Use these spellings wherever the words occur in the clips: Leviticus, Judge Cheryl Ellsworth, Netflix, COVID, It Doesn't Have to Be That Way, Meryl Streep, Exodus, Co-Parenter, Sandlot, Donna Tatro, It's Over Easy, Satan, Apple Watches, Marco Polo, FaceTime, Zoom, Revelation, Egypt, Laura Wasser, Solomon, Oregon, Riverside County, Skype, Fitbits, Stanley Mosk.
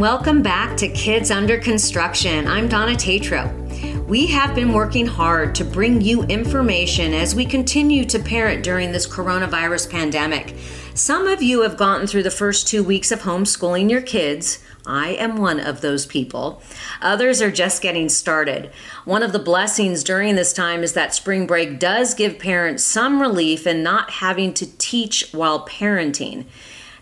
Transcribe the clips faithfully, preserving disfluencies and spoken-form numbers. and welcome back to Kids Under Construction. I'm Donna Tatro. We have been working hard to bring you information as we continue to parent during this coronavirus pandemic. Some of you have gotten through the first two weeks of homeschooling your kids. I am one of those people. Others are just getting started. One of the blessings during this time is that spring break does give parents some relief in not having to teach while parenting.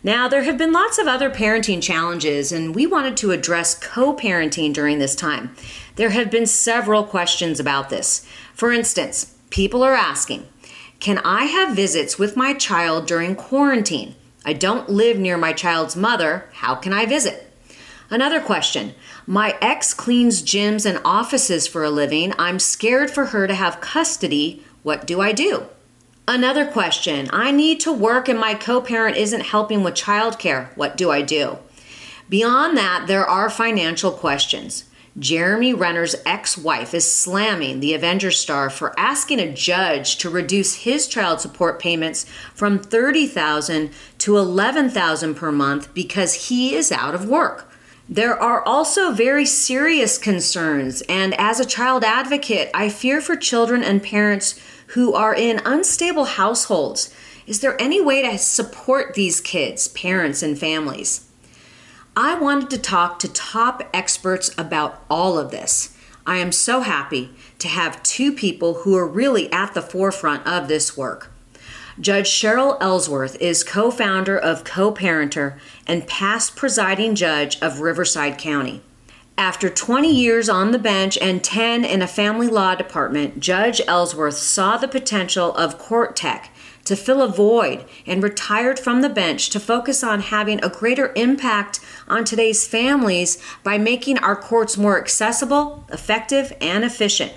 Now, there have been lots of other parenting challenges, and we wanted to address co-parenting during this time. There have been several questions about this. For instance, people are asking, can I have visits with my child during quarantine? I don't live near my child's mother. How can I visit? Another question, my ex cleans gyms and offices for a living. I'm scared for her to have custody. What do I do? Another question, I need to work and my co-parent isn't helping with childcare. What do I do? Beyond that, there are financial questions. Jeremy Renner's ex-wife is slamming the Avengers star for asking a judge to reduce his child support payments from thirty thousand dollars to eleven thousand dollars per month because he is out of work. There are also very serious concerns, and as a child advocate, I fear for children and parents who are in unstable households. Is there any way to support these kids, parents, and families? I wanted to talk to top experts about all of this. I am so happy to have two people who are really at the forefront of this work. Judge Cheryl Ellsworth is co-founder of Co-Parenter and past presiding judge of Riverside County. After twenty years on the bench and ten in a family law department, Judge Ellsworth saw the potential of court tech to fill a void and retired from the bench to focus on having a greater impact on today's families by making our courts more accessible, effective, and efficient.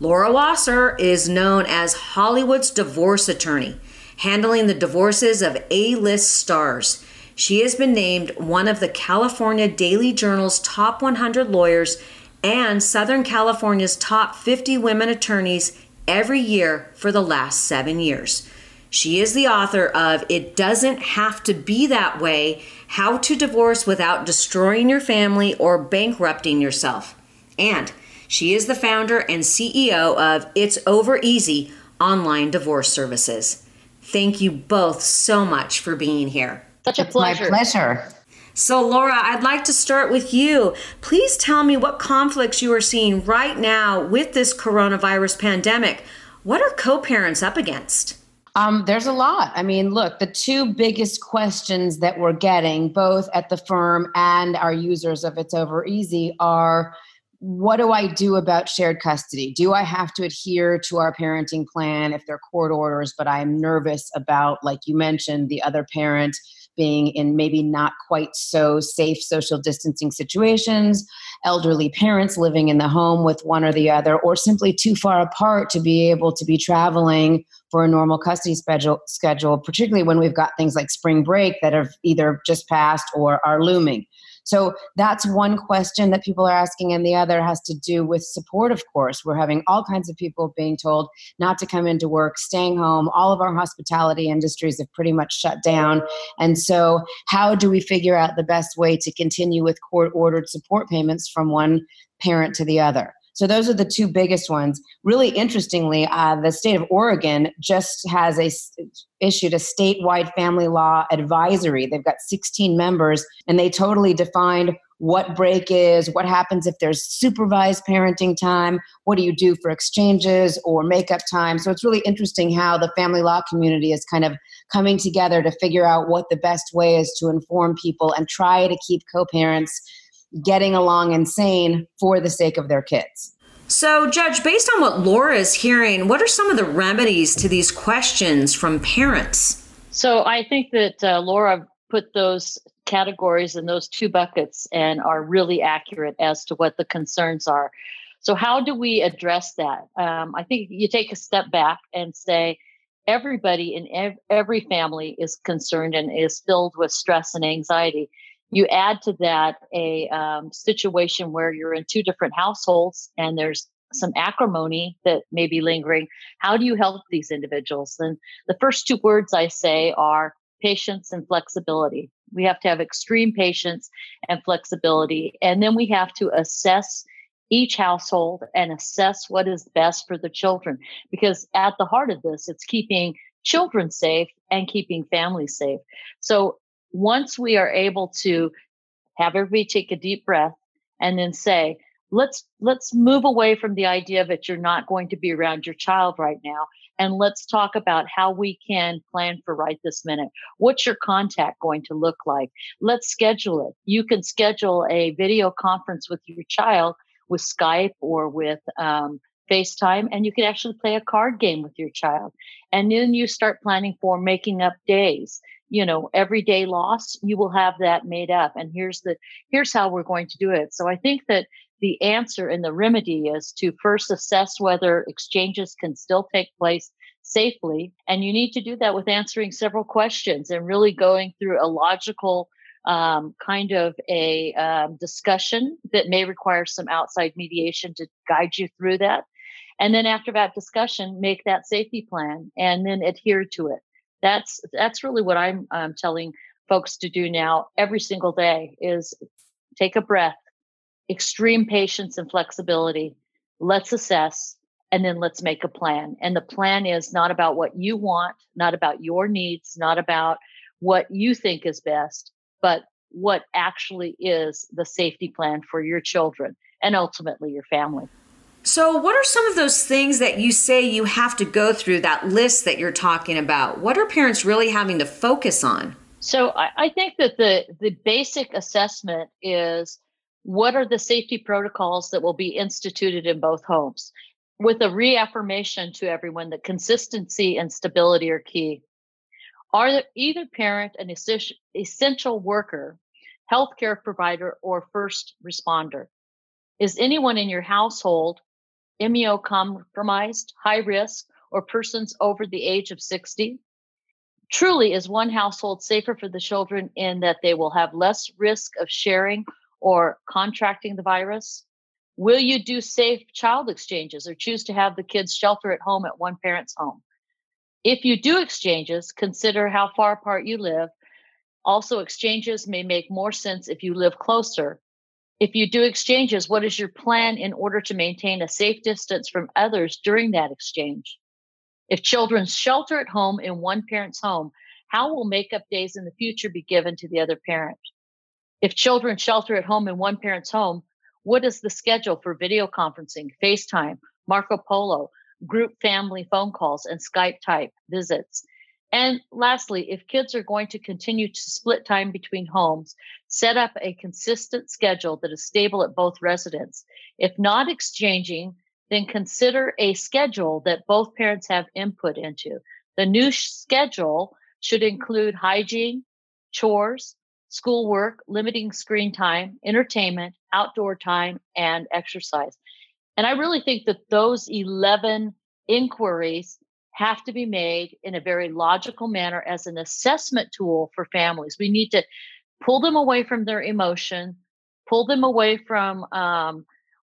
Laura Wasser is known as Hollywood's divorce attorney, handling the divorces of A-list stars. She has been named one of the California Daily Journal's top one hundred lawyers and Southern California's top fifty women attorneys every year for the last seven years. She is the author of It Doesn't Have to Be That Way, How to Divorce Without Destroying Your Family or Bankrupting Yourself. And she is the founder and C E O of It's Over Easy online divorce services. Thank you both so much for being here. Such a pleasure. My pleasure. So Laura, I'd like to start with you. Please tell me what conflicts you are seeing right now with this coronavirus pandemic. What are co-parents up against? Um, there's a lot. I mean, look, the two biggest questions that we're getting, both at the firm and our users of It's Over Easy, are, what do I do about shared custody? Do I have to adhere to our parenting plan if they're court orders, but I'm nervous about, like you mentioned, the other parent being in maybe not quite so safe social distancing situations, elderly parents living in the home with one or the other, or simply too far apart to be able to be traveling for a normal custody schedule, schedule, particularly when we've got things like spring break that have either just passed or are looming. So that's one question that people are asking, and the other has to do with support, of course. We're having all kinds of people being told not to come into work, staying home. All of our hospitality industries have pretty much shut down. And so how do we figure out the best way to continue with court-ordered support payments from one parent to the other? So those are the two biggest ones. Really interestingly, uh, the state of Oregon just has a, issued a statewide family law advisory. They've got sixteen members, and they totally defined what break is, what happens if there's supervised parenting time, what do you do for exchanges or makeup time. So it's really interesting how the family law community is kind of coming together to figure out what the best way is to inform people and try to keep co-parents getting along and sane for the sake of their kids. So, Judge, based on what Laura is hearing, what are some of the remedies to these questions from parents? So I think that uh, Laura put those categories in those two buckets and are really accurate as to what the concerns are. So how do we address that? Um, I think you take a step back and say, everybody in ev- every family is concerned and is filled with stress and anxiety. You add to that a um, situation where you're in two different households and there's some acrimony that may be lingering. How do you help these individuals? And the first two words I say are patience and flexibility. We have to have extreme patience and flexibility. And then we have to assess each household and assess what is best for the children. Because at the heart of this, it's keeping children safe and keeping families safe. So once we are able to have everybody take a deep breath and then say, let's let's move away from the idea that you're not going to be around your child right now. And let's talk about how we can plan for right this minute. What's your contact going to look like? Let's schedule it. You can schedule a video conference with your child with Skype or with um, FaceTime, and you can actually play a card game with your child. And then you start planning for making up days. You know, every day lost, you will have that made up. And here's the here's how we're going to do it. So I think that the answer and the remedy is to first assess whether exchanges can still take place safely. And you need to do that with answering several questions and really going through a logical um, kind of a um, discussion that may require some outside mediation to guide you through that. And then after that discussion, make that safety plan and then adhere to it. That's that's really what I'm um, telling folks to do now every single day is take a breath. Extreme patience and flexibility. Let's assess, and then let's make a plan. And the plan is not about what you want, not about your needs, not about what you think is best, but what actually is the safety plan for your children and ultimately your family. So what are some of those things that you say you have to go through, that list that you're talking about? What are parents really having to focus on? So I, I think that the the basic assessment is, what are the safety protocols that will be instituted in both homes, with a reaffirmation to everyone that consistency and stability are key? Are either parent an essential worker, healthcare provider, or first responder? Is anyone in your household immunocompromised, high risk, or persons over the age of sixty? Truly, is one household safer for the children in that they will have less risk of sharing or contracting the virus? Will you do safe child exchanges or choose to have the kids shelter at home at one parent's home? If you do exchanges, consider how far apart you live. Also, exchanges may make more sense if you live closer. If you do exchanges, what is your plan in order to maintain a safe distance from others during that exchange? If children shelter at home in one parent's home, how will makeup days in the future be given to the other parent? If children shelter at home in one parent's home, what is the schedule for video conferencing, FaceTime, Marco Polo, group family phone calls, and Skype type visits? And lastly, if kids are going to continue to split time between homes, set up a consistent schedule that is stable at both residents. If not exchanging, then consider a schedule that both parents have input into. The new schedule should include hygiene, chores, schoolwork, limiting screen time, entertainment, outdoor time, and exercise. And I really think that those eleven inquiries have to be made in a very logical manner as an assessment tool for families. We need to pull them away from their emotion, pull them away from um,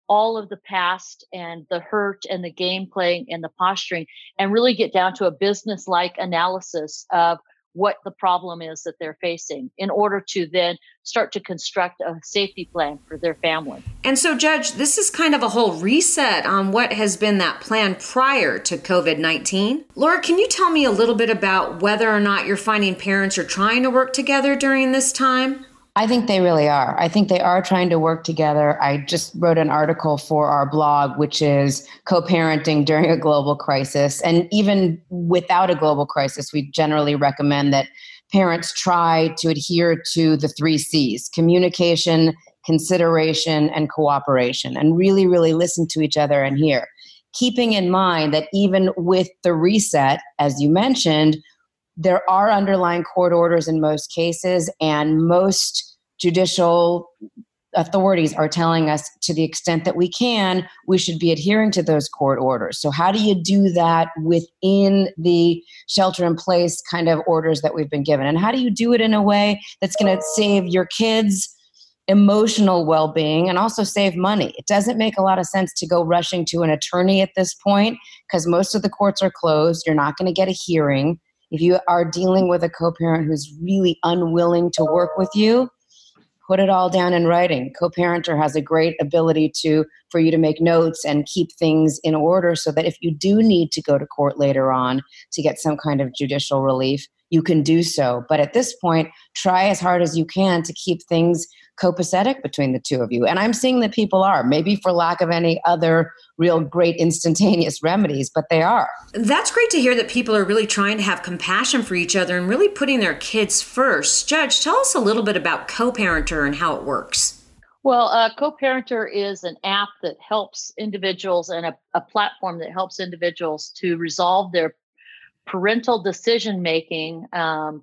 all of the past and the hurt and the game playing and the posturing, and really get down to a business-like analysis of what the problem is that they're facing in order to then start to construct a safety plan for their family. And so, Judge, this is kind of a whole reset on what has been that plan prior to COVID nineteen. Laura, can you tell me a little bit about whether or not you're finding parents are trying to work together during this time? I think they really are. I think they are trying to work together. I just wrote an article for our blog, which is co-parenting during a global crisis. And even without a global crisis, we generally recommend that parents try to adhere to the three C's: communication, consideration, and cooperation, and really, really listen to each other and hear. Keeping in mind that even with the reset, as you mentioned, there are underlying court orders in most cases, and most judicial authorities are telling us, to the extent that we can, we should be adhering to those court orders. So how do you do that within the shelter-in-place kind of orders that we've been given? And how do you do it in a way that's going to save your kids' emotional well-being and also save money? It doesn't make a lot of sense to go rushing to an attorney at this point, because most of the courts are closed. You're not going to get a hearing. If you are dealing with a co-parent who's really unwilling to work with you, put it all down in writing. Co-parenter has a great ability to for you to make notes and keep things in order so that if you do need to go to court later on to get some kind of judicial relief, you can do so. But at this point, try as hard as you can to keep things copacetic between the two of you. And I'm seeing that people are, maybe for lack of any other real great instantaneous remedies, but they are. That's great to hear that people are really trying to have compassion for each other and really putting their kids first. Judge, tell us a little bit about Co-Parenter and how it works. Well, uh, Co-Parenter is an app that helps individuals and a, a platform that helps individuals to resolve their parental decision-making um,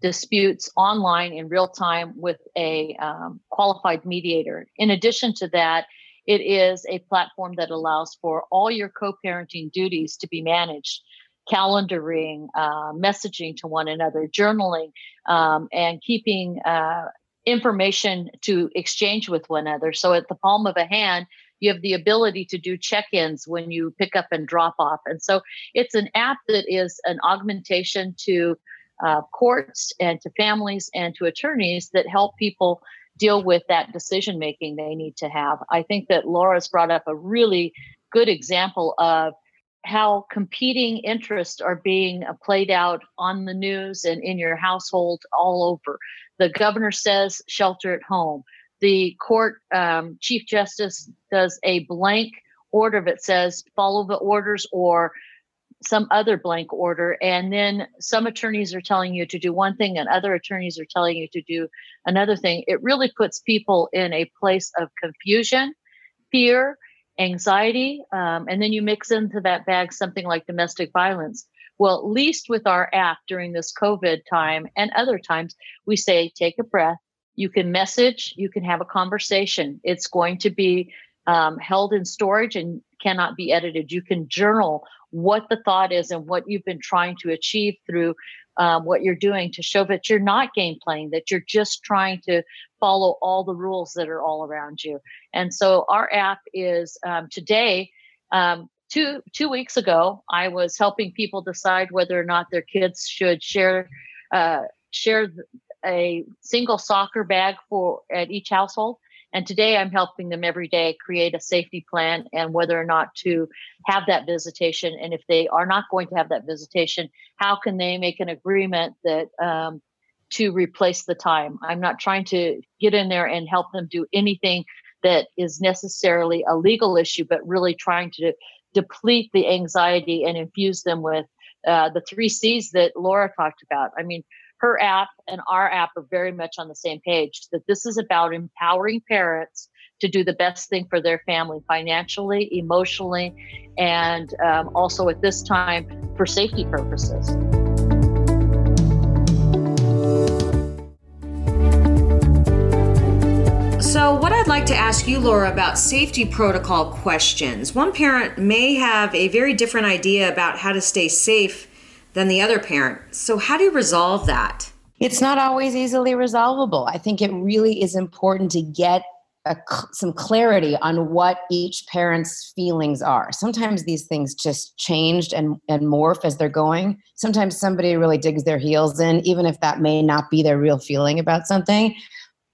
disputes online in real time with a um, qualified mediator. In addition to that, it is a platform that allows for all your co-parenting duties to be managed, calendaring, uh, messaging to one another, journaling, um, and keeping uh, information to exchange with one another. So at the palm of a hand, you have the ability to do check-ins when you pick up and drop off. And so it's an app that is an augmentation to uh, courts and to families and to attorneys that help people deal with that decision-making they need to have. I think that Laura's brought up a really good example of how competing interests are being played out on the news and in your household all over. The governor says shelter at home. The court um, chief justice does a blank order that says follow the orders or some other blank order. And then some attorneys are telling you to do one thing and other attorneys are telling you to do another thing. It really puts people in a place of confusion, fear, anxiety. Um, and then you mix into that bag something like domestic violence. Well, at least with our app during this COVID time and other times, we say, take a breath. You can message, you can have a conversation. It's going to be um, held in storage and cannot be edited. You can journal what the thought is and what you've been trying to achieve through um, what you're doing to show that you're not game playing, that you're just trying to follow all the rules that are all around you. And so our app is um, today, um, two, two weeks ago, I was helping people decide whether or not their kids should share, uh, share the, a single soccer bag for at each household. And today I'm helping them every day create a safety plan and whether or not to have that visitation. And if they are not going to have that visitation, how can they make an agreement that um, to replace the time? I'm not trying to get in there and help them do anything that is necessarily a legal issue, but really trying to deplete the anxiety and infuse them with uh, the three C's that Laura talked about. I mean, her app and our app are very much on the same page, that this is about empowering parents to do the best thing for their family financially, emotionally, and um, also at this time for safety purposes. So what I'd like to ask you, Laura, about safety protocol questions. One parent may have a very different idea about how to stay safe than the other parent. So how do you resolve that? It's not always easily resolvable. I think it really is important to get a, some clarity on what each parent's feelings are. Sometimes these things just change and, and morph as they're going. Sometimes somebody really digs their heels in, even if that may not be their real feeling about something.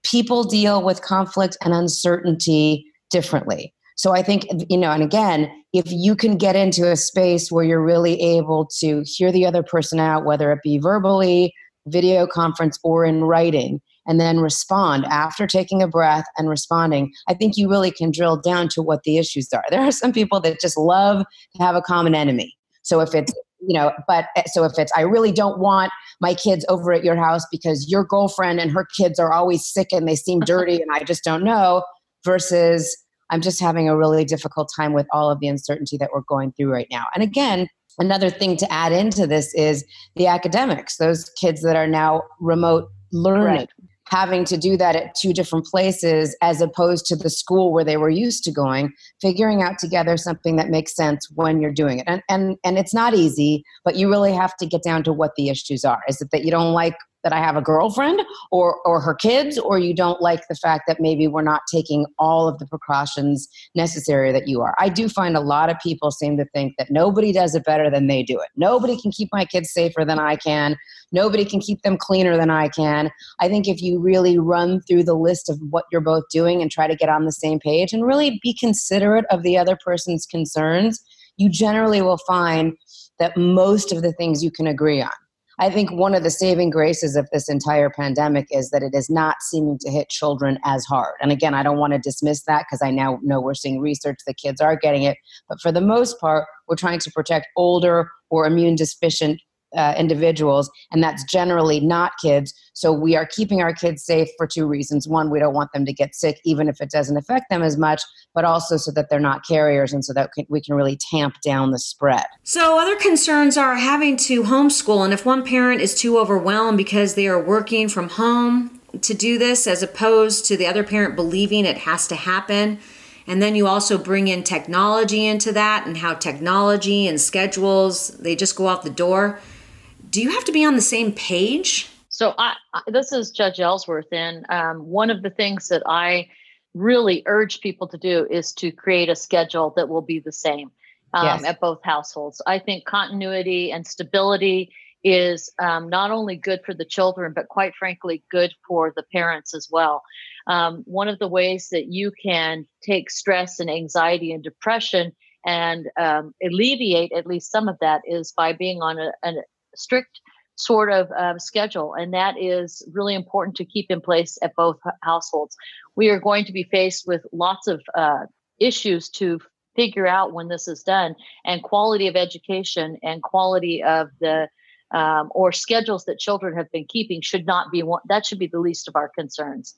People deal with conflict and uncertainty differently. So I think, you know, and again, if you can get into a space where you're really able to hear the other person out, whether it be verbally, video conference, or in writing, and then respond after taking a breath and responding, I think you really can drill down to what the issues are. There are some people that just love to have a common enemy. So if it's, you know, but so if it's, I really don't want my kids over at your house because your girlfriend and her kids are always sick and they seem dirty and I just don't know, versus I'm just having a really difficult time with all of the uncertainty that we're going through right now. And again, another thing to add into this is the academics, those kids that are now remote learning. Right. having to do that at two different places as opposed to the school where they were used to going, figuring out together something that makes sense when you're doing it. And and and it's not easy, but you really have to get down to what the issues are. Is it that you don't like that I have a girlfriend or or her kids, or you don't like the fact that maybe we're not taking all of the precautions necessary that you are? I do find a lot of people seem to think that nobody does it better than they do it. Nobody can keep my kids safer than I can. Nobody can keep them cleaner than I can. I think if you really run through the list of what you're both doing and try to get on the same page and really be considerate of the other person's concerns, you generally will find that most of the things you can agree on. I think one of the saving graces of this entire pandemic is that it is not seeming to hit children as hard. And again, I don't want to dismiss that because I now know we're seeing research that kids are getting it. But for the most part, we're trying to protect older or immune deficient uh, individuals, and that's generally not kids. So we are keeping our kids safe for two reasons. One, we don't want them to get sick, even if it doesn't affect them as much, but also so that they're not carriers and so that we can really tamp down the spread. So other concerns are having to homeschool, and if one parent is too overwhelmed because they are working from home to do this as opposed to the other parent believing it has to happen. And then you also bring in technology into that and how technology and schedules, they just go out the door. Do you have to be on the same page? So I, this is Judge Ellsworth, and um, one of the things that I really urge people to do is to create a schedule that will be the same um, yes. at both households. I think continuity and stability is um, not only good for the children, but quite frankly, good for the parents as well. Um, one of the ways that you can take stress and anxiety and depression and um, alleviate at least some of that is by being on a, a strict sort of uh, schedule. And that is really important to keep in place at both households. We are going to be faced with lots of uh, issues to figure out when this is done, and quality of education and quality of the um, or schedules that children have been keeping should not be one, that should be the least of our concerns.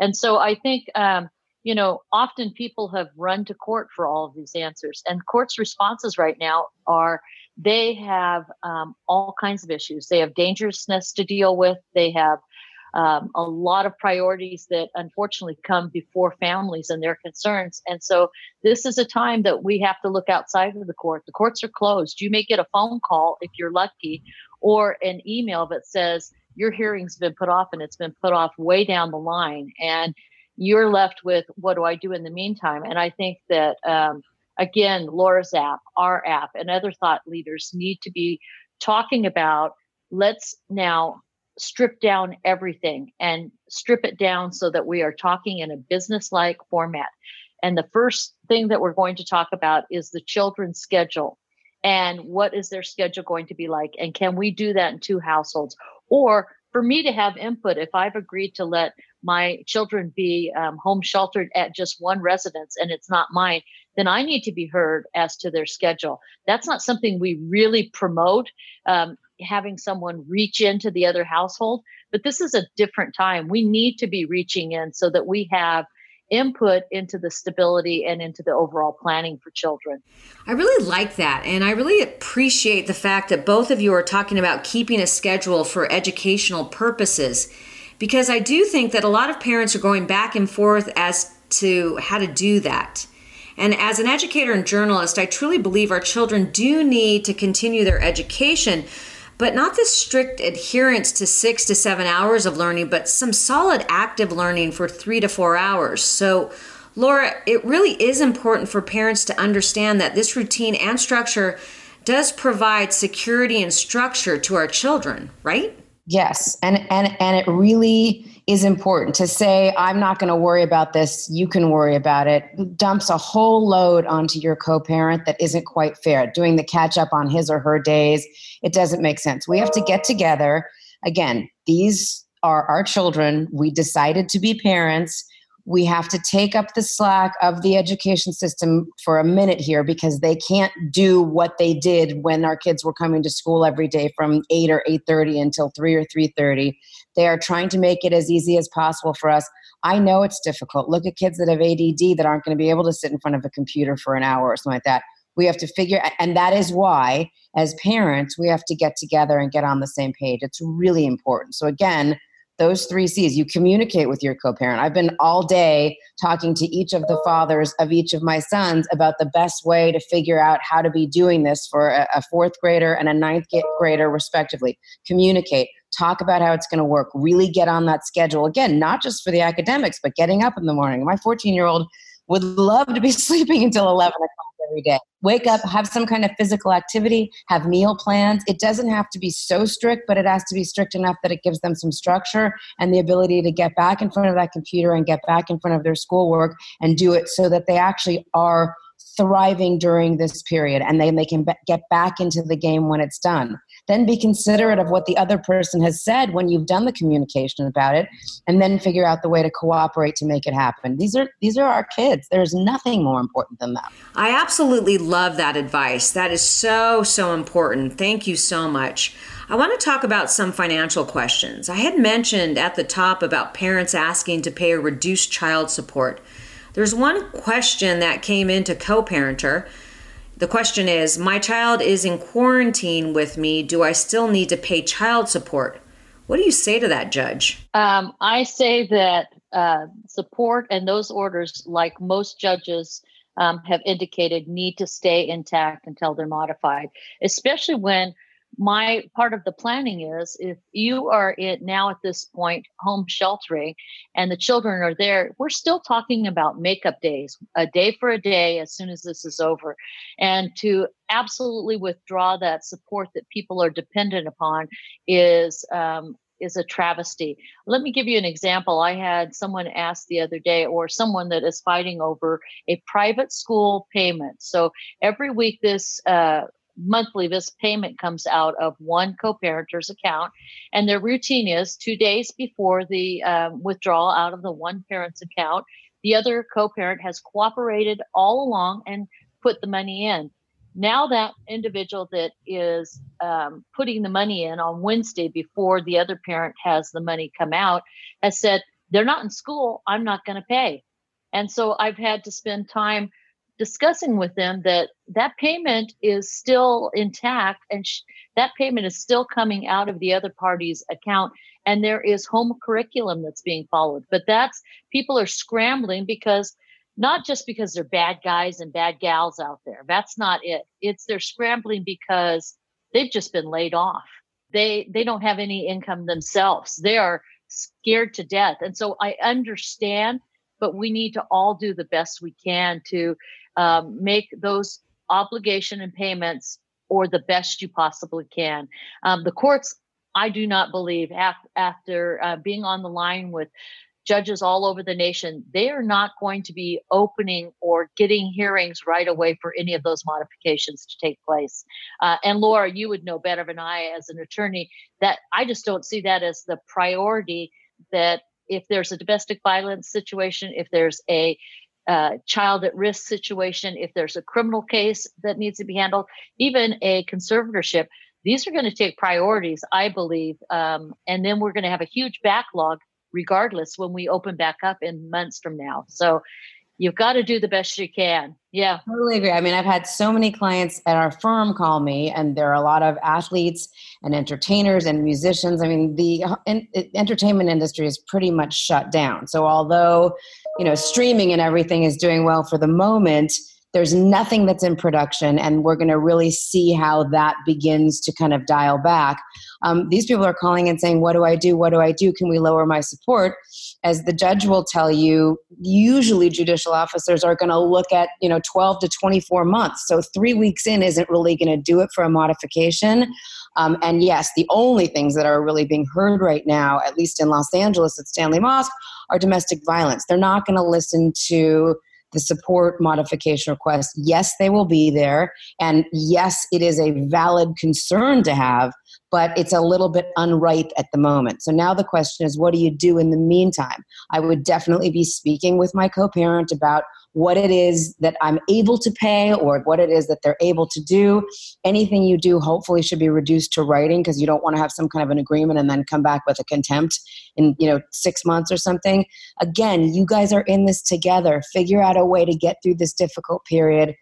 And so I think, um, you know, often people have run to court for all of these answers, and court's responses right now are they have um, all kinds of issues. They have dangerousness to deal with. They have um, a lot of priorities that unfortunately come before families and their concerns. And so this is a time that we have to look outside of the court. The courts are closed. You may get a phone call if you're lucky, or an email that says your hearing's been put off, and it's been put off way down the line. And you're left with, what do I do in the meantime? And I think that, um, again, Laura's app, our app, and other thought leaders need to be talking about, let's now strip down everything and strip it down so that we are talking in a business-like format. And the first thing that we're going to talk about is the children's schedule, and what is their schedule going to be like? And can we do that in two households? Or for me to have input, if I've agreed to let my children be um, home sheltered at just one residence and it's not mine, then I need to be heard as to their schedule. That's not something we really promote, um, having someone reach into the other household, but this is a different time. We need to be reaching in so that we have input into the stability and into the overall planning for children. I really like that. And I really appreciate the fact that both of you are talking about keeping a schedule for educational purposes, because I do think that a lot of parents are going back and forth as to how to do that. And as an educator and journalist, I truly believe our children do need to continue their education, but not this strict adherence to six to seven hours of learning, but some solid active learning for three to four hours. So, Laura, it really is important for parents to understand that this routine and structure does provide security and structure to our children, right? Yes. And and and it really is important to say, I'm not going to worry about this, you can worry about it, dumps a whole load onto your co-parent that isn't quite fair. Doing the catch up on his or her days, it doesn't make sense. We have to get together. Again, these are our children. We decided to be parents. We have to take up the slack of the education system for a minute here, because they can't do what they did when our kids were coming to school every day from eight or eight thirty until three or three thirty. They are trying to make it as easy as possible for us. I know it's difficult. Look at kids that have A D D that aren't going to be able to sit in front of a computer for an hour or something like that. We have to figure, and that is why, as parents, we have to get together and get on the same page. It's really important. So again, Those three C's. You communicate with your co-parent. I've been all day talking to each of the fathers of each of my sons about the best way to figure out how to be doing this for a fourth grader and a ninth grader, respectively. Communicate. Talk about how it's going to work. Really get on that schedule. Again, not just for the academics, but getting up in the morning. My fourteen-year-old would love to be sleeping until eleven o'clock every day. Wake up, have some kind of physical activity, have meal plans. It doesn't have to be so strict, but it has to be strict enough that it gives them some structure and the ability to get back in front of that computer and get back in front of their schoolwork and do it so that they actually are thriving during this period and then they can be- get back into the game when it's done. Then be considerate of what the other person has said when you've done the communication about it, and then figure out the way to cooperate to make it happen. These are these are our kids. There's nothing more important than that. I absolutely love that advice. That is so, so important. Thank you so much. I want to talk about some financial questions. I had mentioned at the top about parents asking to pay a reduced child support. There's one question that came into Co-Parenter. The question is, my child is in quarantine with me. Do I still need to pay child support? What do you say to that, Judge? Um, I say that uh, support and those orders, like most judges um, have indicated, need to stay intact until they're modified, especially when my part of the planning is if you are it now at this point home sheltering and the children are there, we're still talking about makeup days, a day for a day as soon as this is over. And to absolutely withdraw that support that people are dependent upon is um, is a travesty. Let me give you an example. I had someone ask the other day, or someone that is fighting over a private school payment. So every week this uh monthly, this payment comes out of one co-parenter's account, and their routine is two days before the um, withdrawal out of the one parent's account, the other co-parent has cooperated all along and put the money in. Now that individual that is um, putting the money in on Wednesday before the other parent has the money come out has said, they're not in school, I'm not going to pay. And so I've had to spend time discussing with them that that payment is still intact and sh- that payment is still coming out of the other party's account. And there is home curriculum that's being followed, but that's people are scrambling because not just because they're bad guys and bad gals out there. That's not it. It's they're scrambling because they've just been laid off. They, they don't have any income themselves. They are scared to death. And so I understand, but we need to all do the best we can to Um, make those obligation and payments or the best you possibly can. Um, the courts, I do not believe, after, after uh, being on the line with judges all over the nation, they are not going to be opening or getting hearings right away for any of those modifications to take place. Uh, and Laura, you would know better than I as an attorney that I just don't see that as the priority, that if there's a domestic violence situation, if there's a Uh, child at risk situation, if there's a criminal case that needs to be handled, even a conservatorship, these are going to take priorities, I believe. Um, and then we're going to have a huge backlog regardless when we open back up in months from now. So you've got to do the best you can. Yeah. Totally agree. I mean, I've had so many clients at our firm call me, and there are a lot of athletes and entertainers and musicians. I mean, the in, entertainment industry is pretty much shut down. So although, you know, streaming and everything is doing well for the moment, there's nothing that's in production, and we're going to really see how that begins to kind of dial back. Um, these people are calling and saying, what do I do? What do I do? Can we lower my support? As the judge will tell you, usually judicial officers are going to look at, you know, twelve to twenty-four months. So three weeks in isn't really going to do it for a modification. Um, and yes, the only things that are really being heard right now, at least in Los Angeles at Stanley Mosk, are domestic violence. They're not going to listen to the support modification request. Yes, they will be there. And yes, it is a valid concern to have, but it's a little bit unripe at the moment. So now the question is, what do you do in the meantime? I would definitely be speaking with my co-parent about what it is that I'm able to pay or what it is that they're able to do. Anything you do hopefully should be reduced to writing, because you don't want to have some kind of an agreement and then come back with a contempt in, you know, six months or something. Again, you guys are in this together. Figure out a way to get through this difficult period.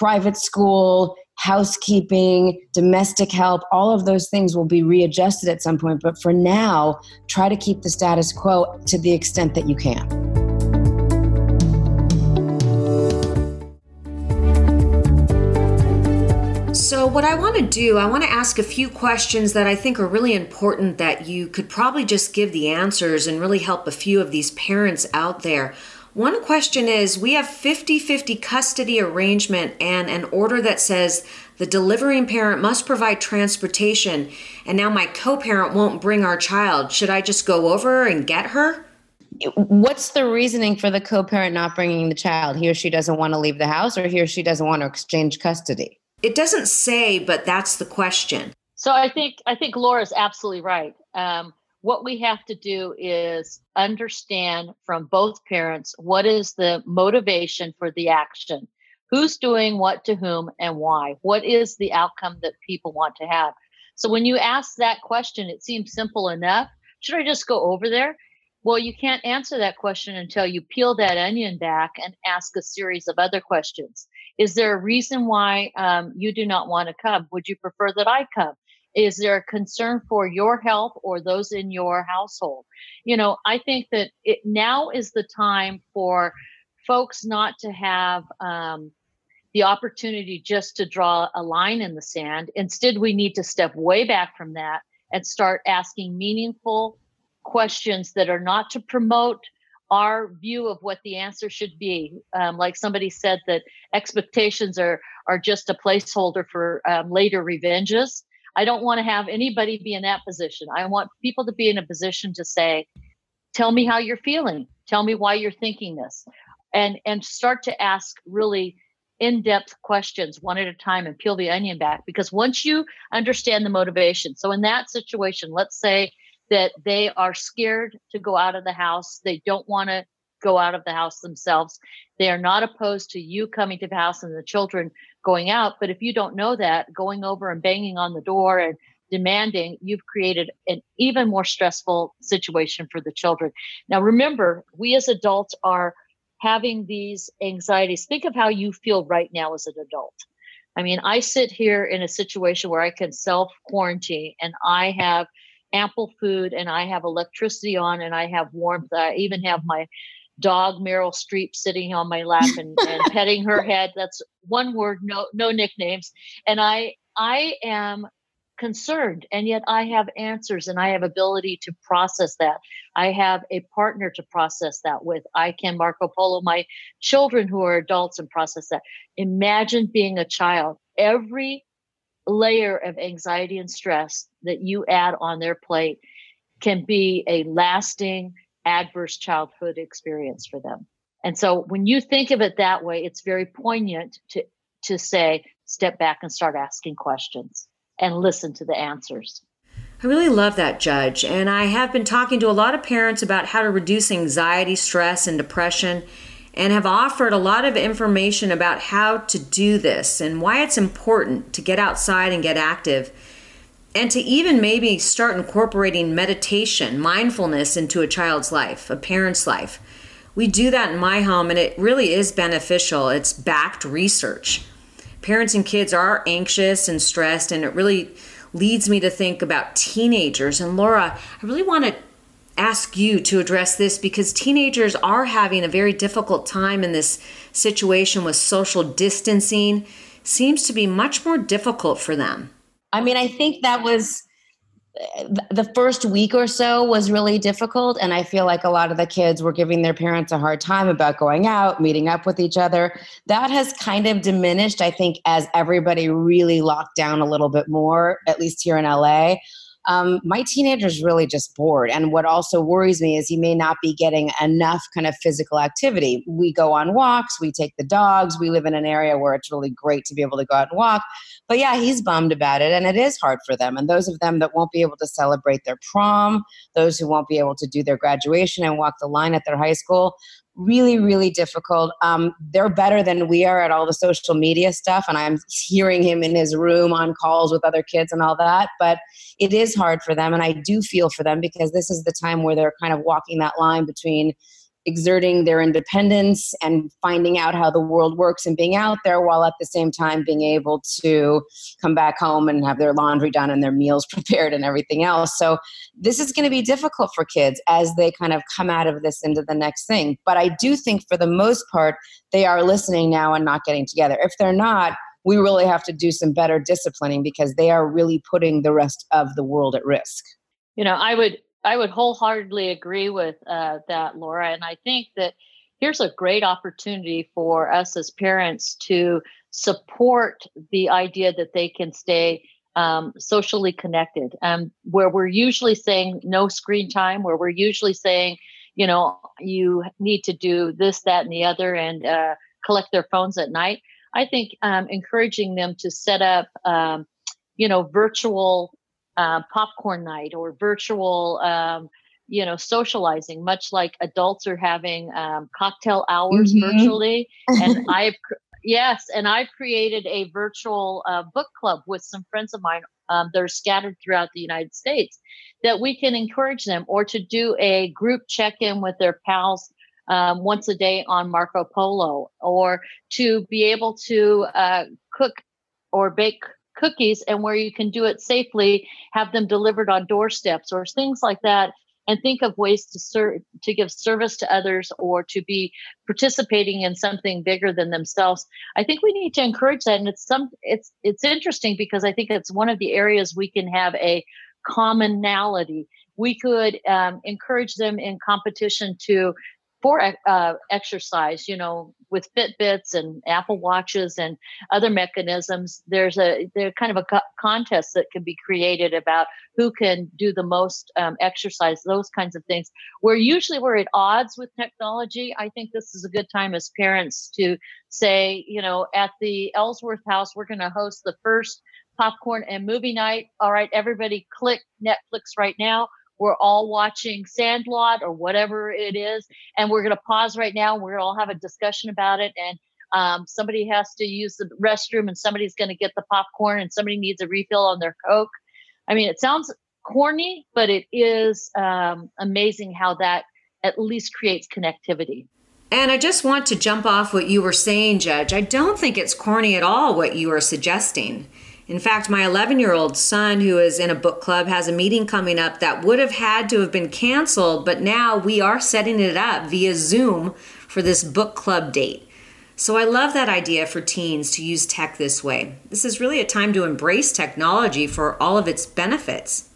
Private school, housekeeping, domestic help, all of those things will be readjusted at some point. But for now, try to keep the status quo to the extent that you can. So what I want to do, I want to ask a few questions that I think are really important that you could probably just give the answers and really help a few of these parents out there. One question is, we have fifty-fifty custody arrangement and an order that says the delivering parent must provide transportation, and now my co-parent won't bring our child. Should I just go over and get her? What's the reasoning for the co-parent not bringing the child? He or she doesn't want to leave the house, or he or she doesn't want to exchange custody? It doesn't say, but that's the question. So I think I think Laura's absolutely right. Um, What we have to do is understand from both parents, what is the motivation for the action? Who's doing what to whom and why? What is the outcome that people want to have? So when you ask that question, it seems simple enough. Should I just go over there? Well, you can't answer that question until you peel that onion back and ask a series of other questions. Is there a reason why um, you do not want to come? Would you prefer that I come? Is there a concern for your health or those in your household? You know, I think that it, now is the time for folks not to have um, the opportunity just to draw a line in the sand. Instead, we need to step way back from that and start asking meaningful questions that are not to promote our view of what the answer should be. Um, like somebody said that expectations are, are just a placeholder for um, later revenges. I don't want to have anybody be in that position. I want people to be in a position to say, tell me how you're feeling. Tell me why you're thinking this. And and start to ask really in-depth questions one at a time and peel the onion back. Because once you understand the motivation, so in that situation, let's say that they are scared to go out of the house. They don't want to go out of the house themselves. They are not opposed to you coming to the house and the children going out. But if you don't know that, going over and banging on the door and demanding, you've created an even more stressful situation for the children. Now, remember, we as adults are having these anxieties. Think of how you feel right now as an adult. I mean, I sit here in a situation where I can self-quarantine and I have ample food and I have electricity on and I have warmth. I even have my dog Meryl Streep sitting on my lap and, and petting her head. That's one word, no, no nicknames. And I, I am concerned, and yet I have answers and I have ability to process that. I have a partner to process that with. I can Marco Polo my children who are adults and process that. Imagine being a child. Every layer of anxiety and stress that you add on their plate can be a lasting adverse childhood experience for them. And so when you think of it that way, it's very poignant to, to say, step back and start asking questions and listen to the answers. I really love that, Judge. And I have been talking to a lot of parents about how to reduce anxiety, stress, and depression, and have offered a lot of information about how to do this and why it's important to get outside and get active, and to even maybe start incorporating meditation, mindfulness into a child's life, a parent's life. We do that in my home, and it really is beneficial. It's backed research. Parents and kids are anxious and stressed, and it really leads me to think about teenagers. And Laura, I really want to ask you to address this, because teenagers are having a very difficult time in this situation with social distancing. Seems to be much more difficult for them. I mean, I think that was the first week or so was really difficult. And I feel like a lot of the kids were giving their parents a hard time about going out, meeting up with each other. That has kind of diminished, I think, as everybody really locked down a little bit more, at least here in L A. Um, my teenager's really just bored. And what also worries me is he may not be getting enough kind of physical activity. We go on walks, we take the dogs, we live in an area where it's really great to be able to go out and walk. But yeah, he's bummed about it, and it is hard for them. And those of them that won't be able to celebrate their prom, those who won't be able to do their graduation and walk the line at their high school, really, really difficult. Um, they're better than we are at all the social media stuff. And I'm hearing him in his room on calls with other kids and all that. But it is hard for them. And I do feel for them, because this is the time where they're kind of walking that line between exerting their independence and finding out how the world works and being out there, while at the same time being able to come back home and have their laundry done and their meals prepared and everything else. So this is going to be difficult for kids as they kind of come out of this into the next thing. But I do think for the most part, they are listening now and not getting together. If they're not, we really have to do some better disciplining because they are really putting the rest of the world at risk. You know, I would I would wholeheartedly agree with uh, that, Laura. And I think that here's a great opportunity for us as parents to support the idea that they can stay um, socially connected, um, where we're usually saying no screen time, where we're usually saying, you know, you need to do this, that, and the other, and uh, collect their phones at night. I think um, encouraging them to set up, um, you know, virtual Uh, popcorn night or virtual, um, you know, socializing, much like adults are having um, cocktail hours mm-hmm. virtually. And I've, yes, and I've created a virtual uh, book club with some friends of mine um, that are scattered throughout the United States that we can encourage them, or to do a group check-in with their pals um, once a day on Marco Polo, or to be able to uh, cook or bake cookies, and where you can do it safely, have them delivered on doorsteps or things like that, and think of ways to serve, to give service to others, or to be participating in something bigger than themselves. I think we need to encourage that. And it's some, it's, it's interesting because I think it's one of the areas we can have a commonality. We could um, encourage them in competition to for uh, exercise, you know, with Fitbits and Apple Watches and other mechanisms. There's a there's kind of a co- contest that can be created about who can do the most um, exercise, those kinds of things. Where usually we're at odds with technology, I think this is a good time as parents to say, you know, at the Ellsworth house, we're going to host the first popcorn and movie night. All right, everybody click Netflix right now. We're all watching Sandlot or whatever it is, and we're going to pause right now. We're going to all have a discussion about it, and um, somebody has to use the restroom, and somebody's going to get the popcorn, and somebody needs a refill on their Coke. I mean, it sounds corny, but it is um, amazing how that at least creates connectivity. And I just want to jump off what you were saying, Judge. I don't think it's corny at all what you are suggesting. In fact, my eleven-year-old son, who is in a book club, has a meeting coming up that would have had to have been canceled, but now we are setting it up via Zoom for this book club date. So I love that idea for teens to use tech this way. This is really a time to embrace technology for all of its benefits.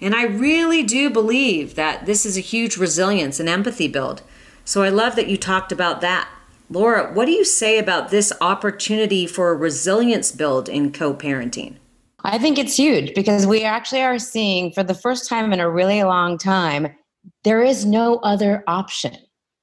And I really do believe that this is a huge resilience and empathy build. So I love that you talked about that. Laura, what do you say about this opportunity for a resilience build in co-parenting? I think it's huge because we actually are seeing, for the first time in a really long time, there is no other option.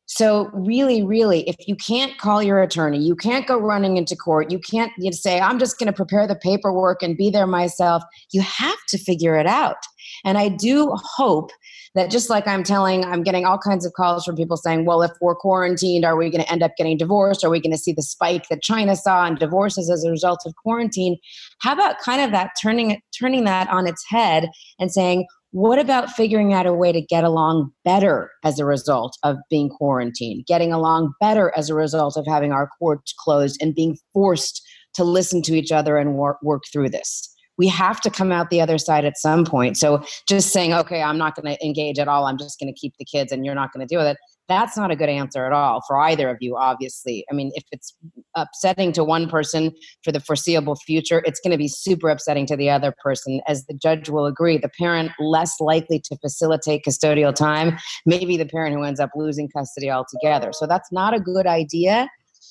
So really, really, if you can't call your attorney, you can't go running into court, you can't you say, I'm just going to prepare the paperwork and be there myself, you have to figure it out. And I do hope that just like I'm telling, I'm getting all kinds of calls from people saying, well, if we're quarantined, are we going to end up getting divorced? Are we going to see the spike that China saw in divorces as a result of quarantine? How about kind of that turning, turning that on its head and saying, what about figuring out a way to get along better as a result of being quarantined, getting along better as a result of having our courts closed and being forced to listen to each other and work, work through this? We have to come out the other side at some point. So just saying, okay, I'm not going to engage at all, I'm just going to keep the kids and you're not going to deal with it, that's not a good answer at all for either of you, obviously. I mean, if it's upsetting to one person for the foreseeable future, it's going to be super upsetting to the other person. As the judge will agree, the parent less likely to facilitate custodial time, maybe the parent who ends up losing custody altogether. So that's not a good idea.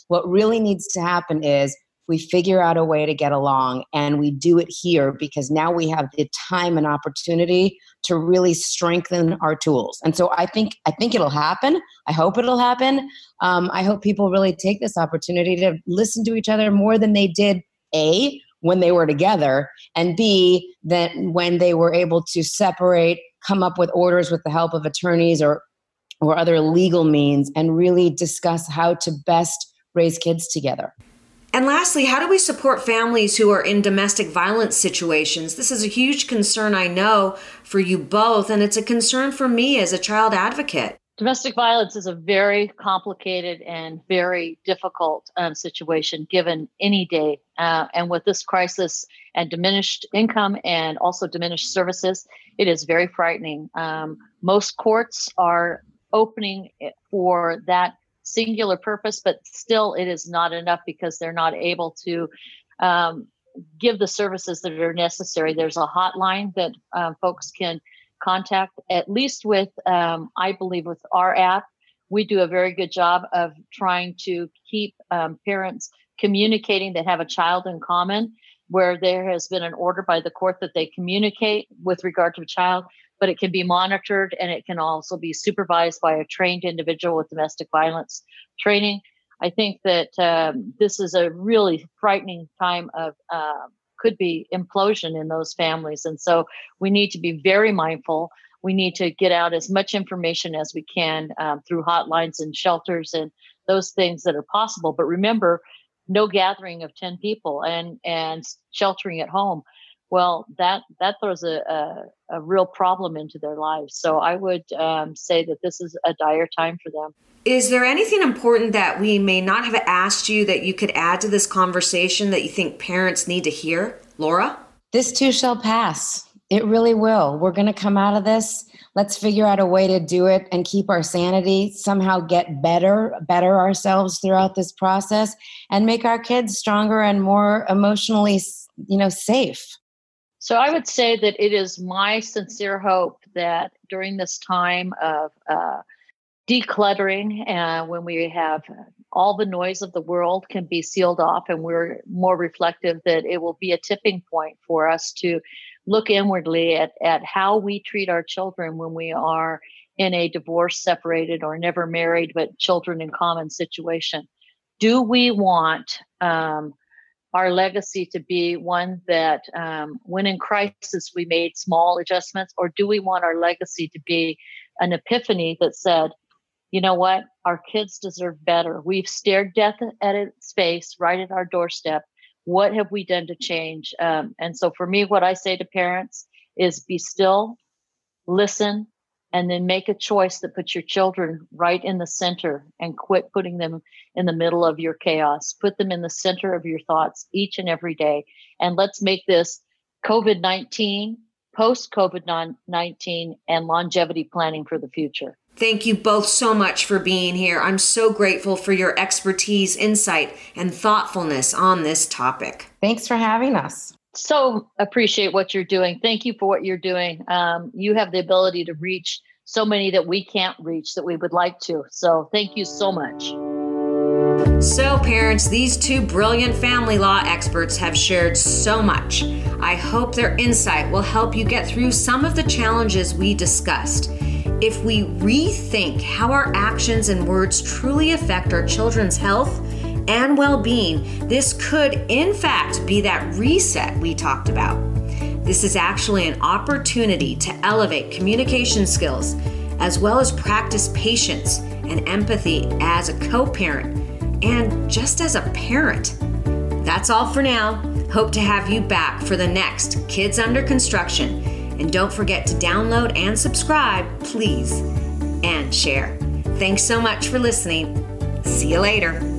What really needs to happen is we figure out a way to get along, and we do it here because now we have the time and opportunity to really strengthen our tools. And so I think I think it'll happen. I hope it'll happen. Um, I hope people really take this opportunity to listen to each other more than they did, A, when they were together, and B, that when they were able to separate, come up with orders with the help of attorneys or or other legal means, and really discuss how to best raise kids together. And lastly, how do we support families who are in domestic violence situations? This is a huge concern, I know, for you both, and it's a concern for me as a child advocate. Domestic violence is a very complicated and very difficult um, situation given any day. Uh, and with this crisis and diminished income and also diminished services, it is very frightening. Um, most courts are opening for that singular purpose, but still it is not enough because they're not able to um, give the services that are necessary. There's a hotline that uh, folks can contact, at least with, um, I believe with our app, we do a very good job of trying to keep um, parents communicating that have a child in common, where there has been an order by the court that they communicate with regard to a child, but it can be monitored and it can also be supervised by a trained individual with domestic violence training. I think that um, this is a really frightening time of uh, could be implosion in those families. And so we need to be very mindful. We need to get out as much information as we can um, through hotlines and shelters and those things that are possible. But remember, no gathering of ten people and, and sheltering at home. Well, that, that throws a, a, a real problem into their lives. So I would um, say that this is a dire time for them. Is there anything important that we may not have asked you that you could add to this conversation that you think parents need to hear? Laura? This too shall pass. It really will. We're going to come out of this. Let's figure out a way to do it and keep our sanity, somehow get better, better ourselves throughout this process and make our kids stronger and more emotionally, you know, safe. So I would say that it is my sincere hope that during this time of uh, decluttering, uh, when we have all the noise of the world can be sealed off and we're more reflective, that it will be a tipping point for us to look inwardly at, at how we treat our children when we are in a divorce, separated, or never married, but children in common situation. Do we want um, our legacy to be one that um, when in crisis, we made small adjustments, or do we want our legacy to be an epiphany that said, you know what? Our kids deserve better. We've stared death at its face, right at our doorstep. What have we done to change? Um, and so for me, what I say to parents is be still, listen, and then make a choice that puts your children right in the center and quit putting them in the middle of your chaos. Put them in the center of your thoughts each and every day. And let's make this COVID nineteen, post-COVID nineteen, and longevity planning for the future. Thank you both so much for being here. I'm so grateful for your expertise, insight, and thoughtfulness on this topic. Thanks for having us. So appreciate what you're doing. Thank you for what you're doing. Um, you have the ability to reach so many that we can't reach that we would like to. So thank you so much. So parents, these two brilliant family law experts have shared so much. I hope their insight will help you get through some of the challenges we discussed. If we rethink how our actions and words truly affect our children's health and well-being, this could, in fact, be that reset we talked about. This is actually an opportunity to elevate communication skills, as well as practice patience and empathy as a co-parent and just as a parent. That's all for now. Hope to have you back for the next Kids Under Construction. And don't forget to download and subscribe, please, and share. Thanks so much for listening. See you later.